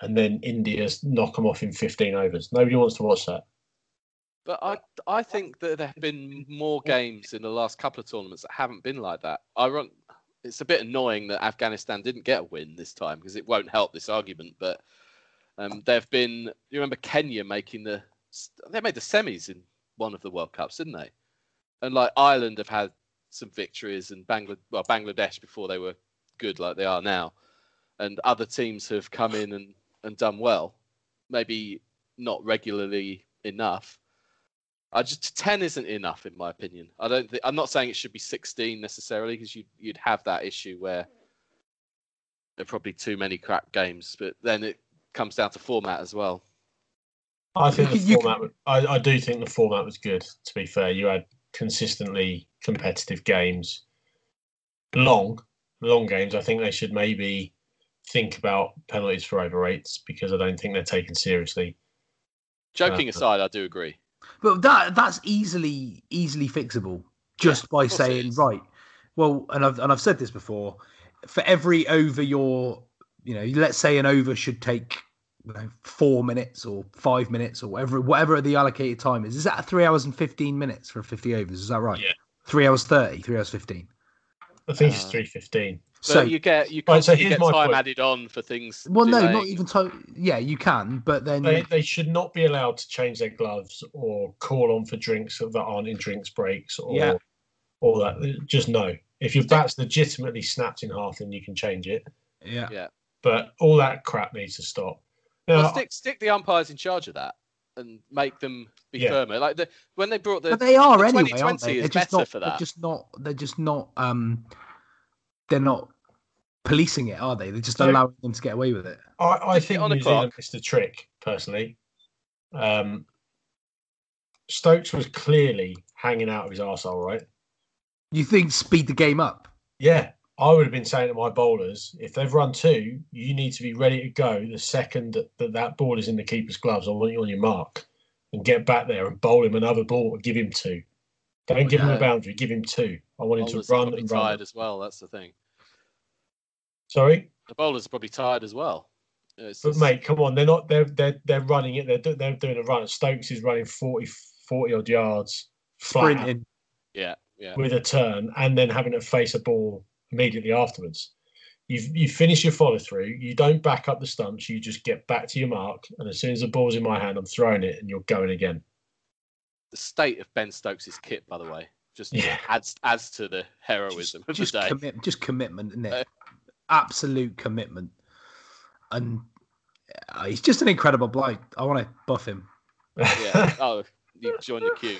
and then India knock them off in fifteen overs. Nobody wants to watch that. But I, I think that there have been more games in the last couple of tournaments that haven't been like that. I run, it's a bit annoying that Afghanistan didn't get a win this time because it won't help this argument. But um, there have been. You remember Kenya making the? They made the semis in one of the World Cups, didn't they? And like Ireland have had some victories, and Bangla- well, Bangladesh before they were good like they are now, and other teams have come in and, and done well, maybe not regularly enough. I just ten isn't enough in my opinion. I don't. Th- I'm not saying it should be sixteen necessarily because you you'd have that issue where there are probably too many crap games, but then it comes down to format as well. I think the format. Can... I, I do think the format was good. To be fair, you had. Consistently competitive games, long, long games. I think they should maybe think about penalties for over eights because I don't think they're taken seriously. Joking uh, aside, I do agree. But that that's easily easily fixable just yeah, by saying, right, well, and I've and I've said this before, for every over your, you know, let's say an over should take, you know, four minutes or five minutes or whatever whatever the allocated time is. Is that three hours and fifteen minutes for fifty overs? Is that right? Yeah. Three hours thirty, three hours fifteen. I think uh, it's three fifteen. So, so you get you, right, so you get time point. added on for things. Well, delaying. no, not even time. Yeah, you can, but then they, they should not be allowed to change their gloves or call on for drinks that aren't in drinks breaks or yeah. all that. Just no. If your bat's legitimately snapped in half, then you can change it. Yeah, yeah. But all that crap needs to stop. Now, well, stick stick the umpires in charge of that and make them be yeah. firmer. Like the when they brought the but they are the anyway, aren't they? They're just not. They're just not. They're just not. Um, they're not policing it, are they? They're just so, allowing them to get away with it. I, I think New Zealand missed a trick, personally. Um, Stokes was clearly hanging out of his arsehole, right? You think speed the game up? Yeah. I would have been saying to my bowlers, if they've run two, you need to be ready to go the second that that, that ball is in the keeper's gloves. I want you on your mark and get back there and bowl him another ball and give him two. Don't oh, give yeah. him a boundary, give him two. I want him bowlers to run and run. Tired as well, that's the thing. Sorry? The bowlers are probably tired as well. It's but just... mate, come on, they're not. They're they're they're running it. They're they're doing a run. Stokes is running forty, forty odd yards, sprinting, yeah, yeah, with a turn, and then having to face a ball immediately afterwards. You've you finish your follow through. You don't back up the stumps. You just get back to your mark, and as soon as the ball's in my hand, I'm throwing it, and you're going again. The state of Ben Stokes' kit, by the way, just yeah. adds adds to the heroism just, of just the day. Commit, just commitment, isn't it? Uh, Absolute commitment, and uh, he's just an incredible bloke. I want to buff him. Yeah. Oh, you join the queue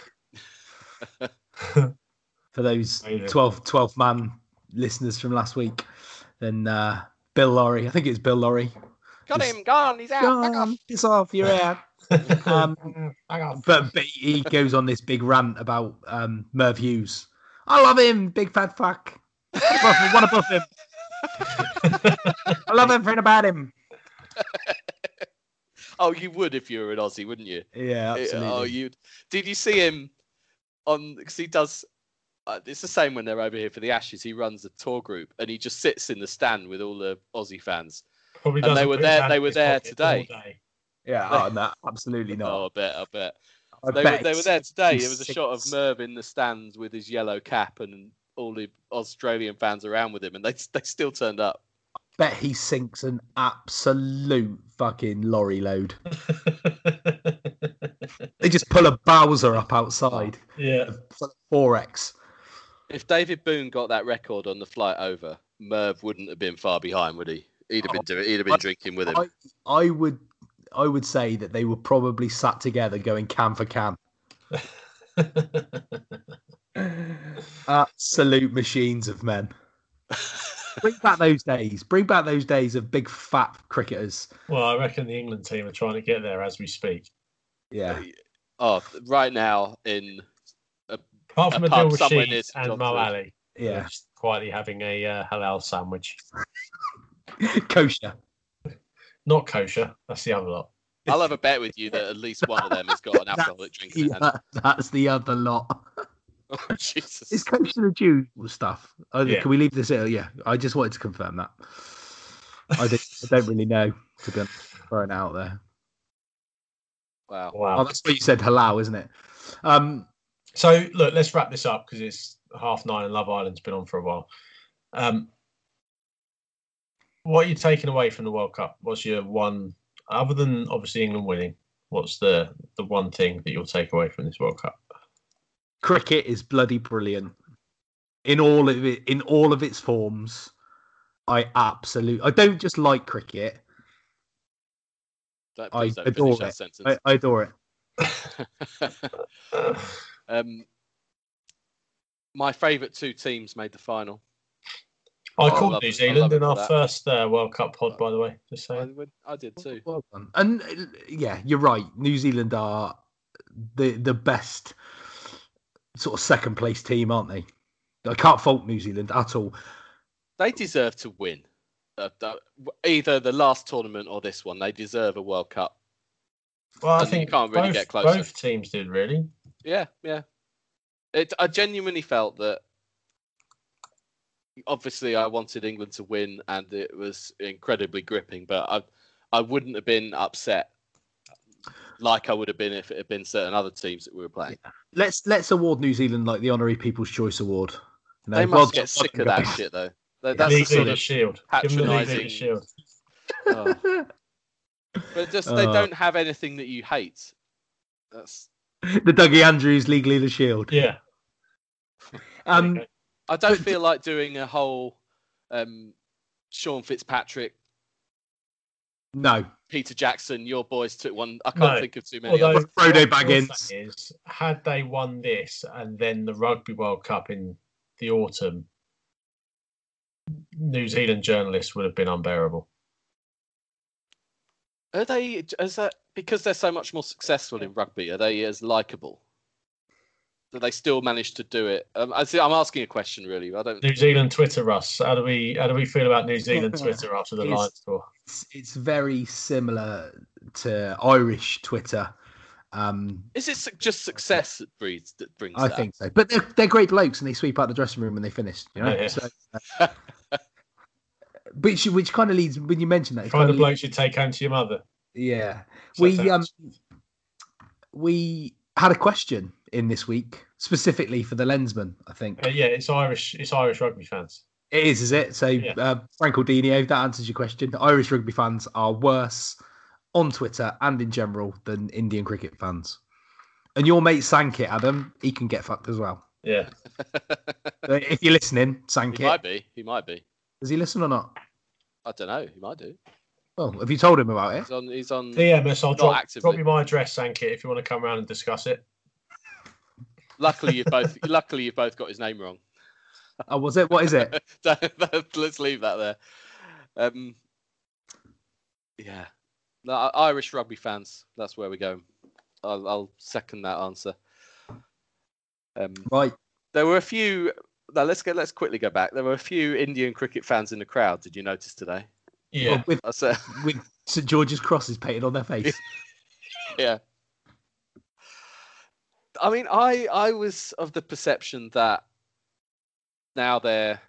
for those twelve, twelve man listeners from last week. Then uh, Bill Lorry, I think it's Bill Lorry. Got him, gone. He's out. Gone, back off. Piss off, you're out. um, back off. But, but he goes on this big rant about um, Merv Hughes. I love him, big fat fuck. I want to buff him. I love everything about him. Oh, you would if you were an Aussie, wouldn't you? Yeah, absolutely. Oh, you did. You see him on because he does. Uh, it's the same when they're over here for the Ashes. He runs a tour group and he just sits in the stand with all the Aussie fans. Probably and they were there. They were there today. Yeah, oh, no, absolutely not. Oh, I bet. I bet. I they, bet. Were, they were there today. There was a shot of Merv in the stands with his yellow cap and all the Australian fans around with him, and they they still turned up. I bet he sinks an absolute fucking lorry load. They just pull a Bowser up outside. Yeah. four X. If David Boone got that record on the flight over, Merv wouldn't have been far behind, would he? He'd have been doing, he'd have been I, drinking with him. I, I would I would say that they were probably sat together going can for can. Absolute machines of men. Bring back those days. Bring back those days of big fat cricketers. Well, I reckon the England team are trying to get there as we speak. Yeah. Oh, right now in a, apart from a Adil Rashid and Moeen Ali. Yeah. Just quietly having a uh, halal sandwich. Kosher. Not kosher. That's the other lot. I'll have a bet with you that at least one of them has got an alcoholic drink in their hand. That's the other lot. Oh, Jesus. It's kosher and Jew stuff. Oh, yeah. Can we leave this? Yeah, I just wanted to confirm that. I, don't, I don't really know, to be thrown out there. Wow. wow. Oh, that's what you said, halal, isn't it? Um, so, look, let's wrap this up because it's half nine and Love Island's been on for a while. Um, what are you taking away from the World Cup? What's your one, other than obviously England winning, what's the, the one thing that you'll take away from this World Cup? Cricket is bloody brilliant in all of it, in all of its forms. I absolutely, I don't just like cricket. That, I, adore that I, I adore it. I adore it. Um, my favourite two teams made the final. I oh, called I New Zealand in our that. first uh, World Cup pod, by the way. Just saying, I, I did too. Well done. And yeah, you're right. New Zealand are the the best. Sort of second place team, aren't they? I can't fault New Zealand at all. They deserve to win uh, either the last tournament or this one. They deserve a World Cup. Well, I and think you can't both, really get closer. Both teams did, really. Yeah, yeah. It, I genuinely felt that obviously I wanted England to win, and it was incredibly gripping, but I I wouldn't have been upset like I would have been if it had been certain other teams that we were playing. Yeah. Let's let's award New Zealand like the Honorary People's Choice Award. You know, they must get sick of that shit, though. That's yeah, the sort of the shield. Patronising shield. Oh. But just they uh, don't have anything that you hate. That's the Dougie Andrews legally the shield. Yeah. Um, I don't feel like doing a whole um, Sean Fitzpatrick. No. Peter Jackson, your boys took one. I can't no. think of too many. Although, Frodo Baggins. Is, had they won this and then the Rugby World Cup in the autumn, New Zealand journalists would have been unbearable. Are they? Is that because they're so much more successful in rugby? Are they as likable? Do they still manage to do it? Um, I see, I'm asking a question, really. I don't. New Zealand Twitter Russ. How do we? How do we feel about New Zealand Twitter after the Lions tour? It's, it's very similar to Irish Twitter. Um, Is it su- just success that breeds that brings? I that? think so. But they're they're great blokes, and they sweep out the dressing room when they finish. You know. Oh, yeah. so, uh, Which, which kind of leads when you mention that. Find the blokes you take home to your mother. Yeah, we um, we had a question in this week specifically for the Lensman. I think. Uh, yeah, it's Irish. It's Irish rugby fans. It is, is it? So, yeah. uh, Frank Aldinio, that answers your question. Irish rugby fans are worse on Twitter and in general than Indian cricket fans. And your mate Sankit, Adam, he can get fucked as well. Yeah. If you're listening, Sankit, he might be. He might be. Does he listen or not? I don't know. He might do. Well, have you told him about it? He's on. He's on. D M us. I'll drop, drop me my address, Sankit, if you want to come around and discuss it. Luckily, you both. luckily, you both got his name wrong. Oh, was it? What is it? Let's leave that there. Um, yeah, Irish rugby fans. That's where we're going. I'll, I'll second that answer. Um, right. There were a few. Now let's go. Let's quickly go back. There were a few Indian cricket fans in the crowd. Did you notice today? Yeah, with, with Saint George's crosses painted on their face. Yeah. I mean, I I was of the perception that now they're.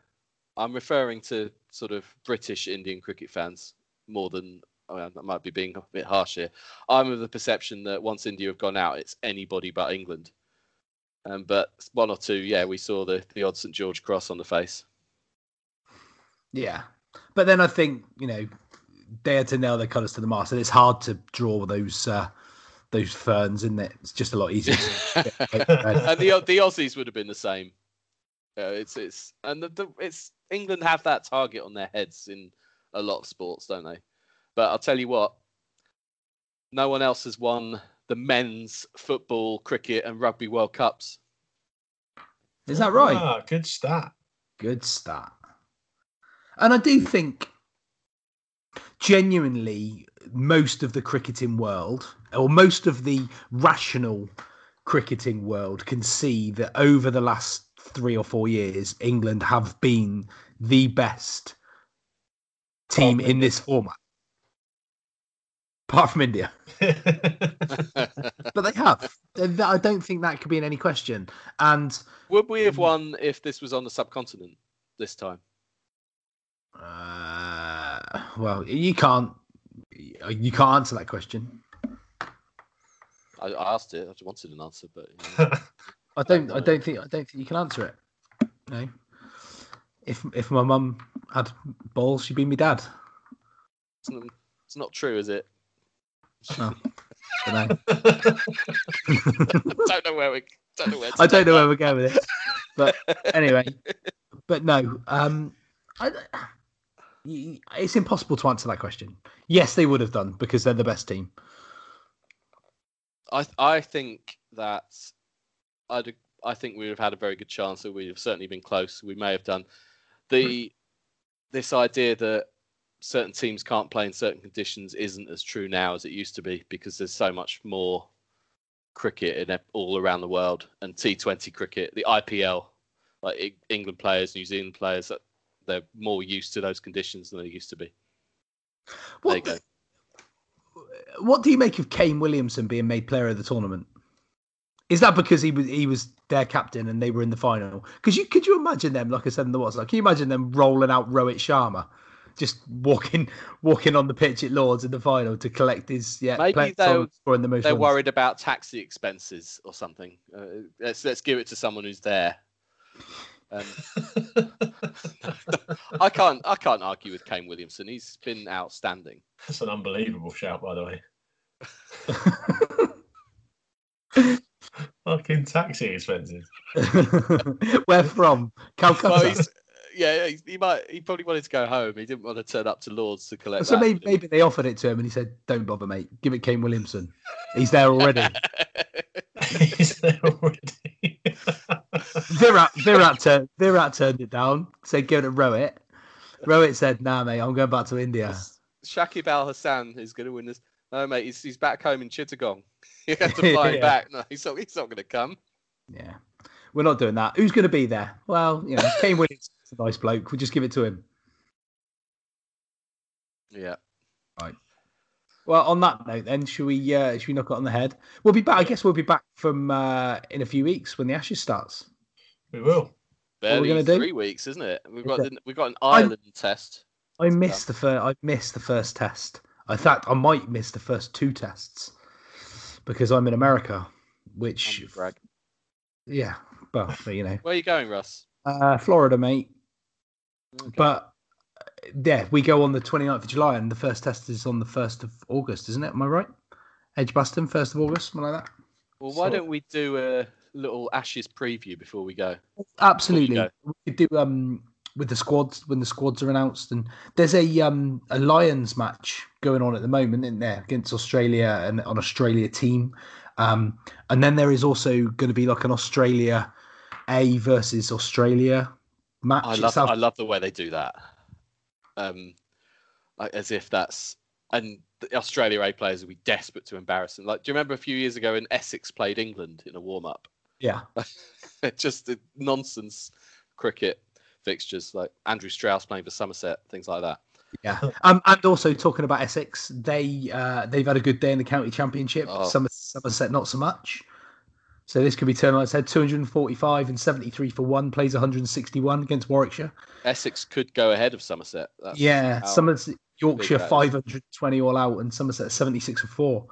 I'm referring to sort of British Indian cricket fans more than. I mean, that might be being a bit harsh here. I'm of the perception that once India have gone out, it's anybody but England. Um, but one or two, yeah, we saw the, the odd Saint George cross on the face. Yeah. But then I think, you know, they had to nail their colours to the mast. And it's hard to draw those uh, those ferns, isn't it? It's just a lot easier. To and the the Aussies would have been the same. Uh, it's it's and the, the, it's England have that target on their heads in a lot of sports, don't they? But I'll tell you what, no one else has won the men's football, cricket and rugby World Cups. Is that right? Ah, good stat. Good stat. And I do think, genuinely, most of the cricketing world, or most of the rational cricketing world, can see that over the last three or four years, England have been the best team in this format. Apart from India. But they have. I don't think that could be in any question. And would we have won if this was on the subcontinent this time? Uh, well, you can't. You can't answer that question. I, I asked it. I just wanted an answer, but you know, I don't. I don't, I don't think. I don't think you can answer it. No. If if my mum had balls, she'd be my dad. It's not, it's not true, is it? Oh, I don't know. don't know where we. Don't know where to I don't know that. where we're going with it. But anyway, but no, um, I, it's impossible to answer that question. Yes, they would have done because they're the best team. I I think that I'd I think we would have had a very good chance. That we'd have certainly been close. We may have done the this idea that. Certain teams can't play in certain conditions isn't as true now as it used to be because there's so much more cricket in all around the world and T twenty cricket, the I P L, like England players, New Zealand players, they're more used to those conditions than they used to be. What, there you go. What do you make of Kane Williamson being made player of the tournament? Is that because he was he was their captain and they were in the final? Because you could you imagine them? Like I said in the WhatsApp, can you imagine them rolling out Rohit Sharma, just walking walking on the pitch at Lords in the final to collect his yeah? Maybe they're, the most they're worried about taxi expenses or something. Uh, let's let's give it to someone who's there. Um, I can't I can't argue with Kane Williamson. He's been outstanding. That's an unbelievable shout, by the way. Fucking taxi expenses. Where from? Calcutta. Well, yeah, he might. He probably wanted to go home. He didn't want to turn up to Lords to collect. So that, maybe, maybe they offered it to him, and he said, "Don't bother, mate. Give it Kane Williamson. He's there already." He's there already. Virat, Virat, turned, Virat turned it down. Said, "Give it to Rohit." Rohit said, "Nah, mate. I'm going back to India." Shakib Al Hassan is going to win this. No, mate. He's he's back home in Chittagong. You have to fly yeah. back. No, he's not, he's not going to come. Yeah. We're not doing that. Who's going to be there? Well, you know, Kane Williamson's a nice bloke. We'll just give it to him. Yeah. Right. Well, on that note, then, should we, uh, should we knock it on the head? We'll be back. I guess we'll be back from uh, in a few weeks when the Ashes starts. We will. Barely what are we three do? weeks, isn't it? We've got, we've got an Ireland I, test. I missed, the fir- I missed the first test. In fact, I might miss the first two tests. Because I'm in America, which, yeah, but you know, where are you going, Russ? Uh, Florida, mate. Okay. But yeah, we go on the twenty-ninth of July, and the first test is on the first of August, isn't it? Am I right? Edgbaston, first of August, something like that. Well, why so, don't we do a little Ashes preview before we go? Absolutely, go. we could do um with the squads when the squads are announced, and there's a um a Lions match going on at the moment, isn't there, against Australia and on Australia team. Um, and then there is also going to be like an Australia A versus Australia match. I love, I love the way they do that. Um, like as if that's, and the Australia A players will be desperate to embarrass them. Like, do you remember a few years ago when Essex played England in a warm up? Yeah. Just the nonsense cricket fixtures, like Andrew Strauss playing for Somerset, things like that. Yeah, um, and also talking about Essex, they uh, they've had a good day in the county championship. Oh. Somerset not so much. So this could be turned on its head. two hundred forty-five and seventy-three for one plays one hundred sixty-one against Warwickshire. Essex could go ahead of Somerset. That's yeah, Somerset Yorkshire five hundred twenty all out and Somerset seventy-six for four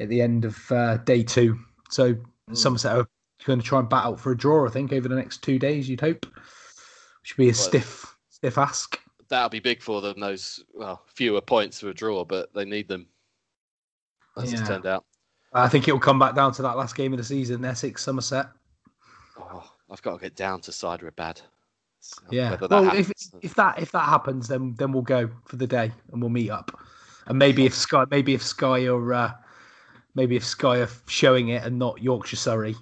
at the end of uh, day two. So mm. Somerset are going to try and bat out for a draw, I think, over the next two days. You'd hope. Should be a well, stiff stiff ask. That'll be big for them, those well, fewer points for a draw, but they need them. As yeah. it turned out. I think it'll come back down to that last game of the season, Essex, Somerset. Oh, I've got to get down to Hyderabad. So yeah. Well, happens, if then... if that if that happens, then then we'll go for the day and we'll meet up. And maybe if Sky maybe if Sky or uh, maybe if Sky are showing it and not Yorkshire Surrey,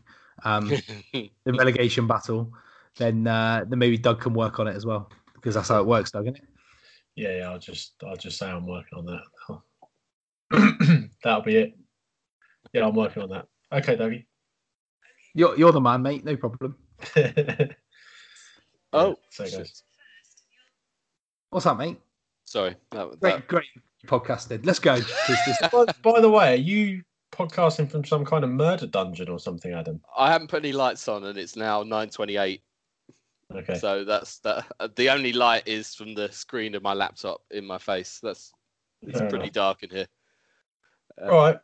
um, the relegation battle, then uh, then maybe Doug can work on it as well. Because that's how it works, Doug, isn't it? Yeah, yeah. I'll just, I'll just say I'm working on that. That'll be it. Yeah, I'm working on that. Okay, Dougie. You're, you're the man, mate. No problem. oh, yeah, what's that, mate? Sorry, that, that... great, great podcasting. Let's go. by, by the way, are you podcasting from some kind of murder dungeon or something, Adam? I haven't put any lights on, and it's now nine twenty-eight. Okay. So that's that. The only light is from the screen of my laptop in my face. That's it's Fair pretty enough. Dark in here. Um, All right.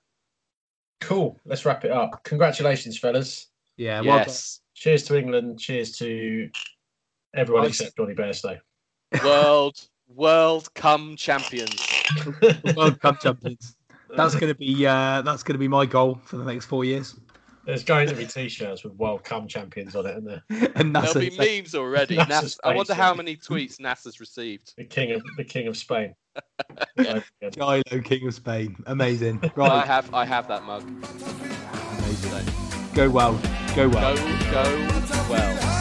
Cool. Let's wrap it up. Congratulations, fellas. Yeah. Well yes. Done. Cheers to England. Cheers to everyone nice. except Johnny Bairstow. World, world, come champions. World Cup champions. That's gonna be uh, that's gonna be my goal for the next four years. There's going to be T-shirts with World Cup champions on it, isn't there? And Nasser, there'll be memes already. Nasser, I wonder how many tweets Nasser's received. The king of the king of Spain. Gilo, yeah. King of Spain. Amazing. Right, I have I have that mug. Amazing. Go well. Go well. Go, go well.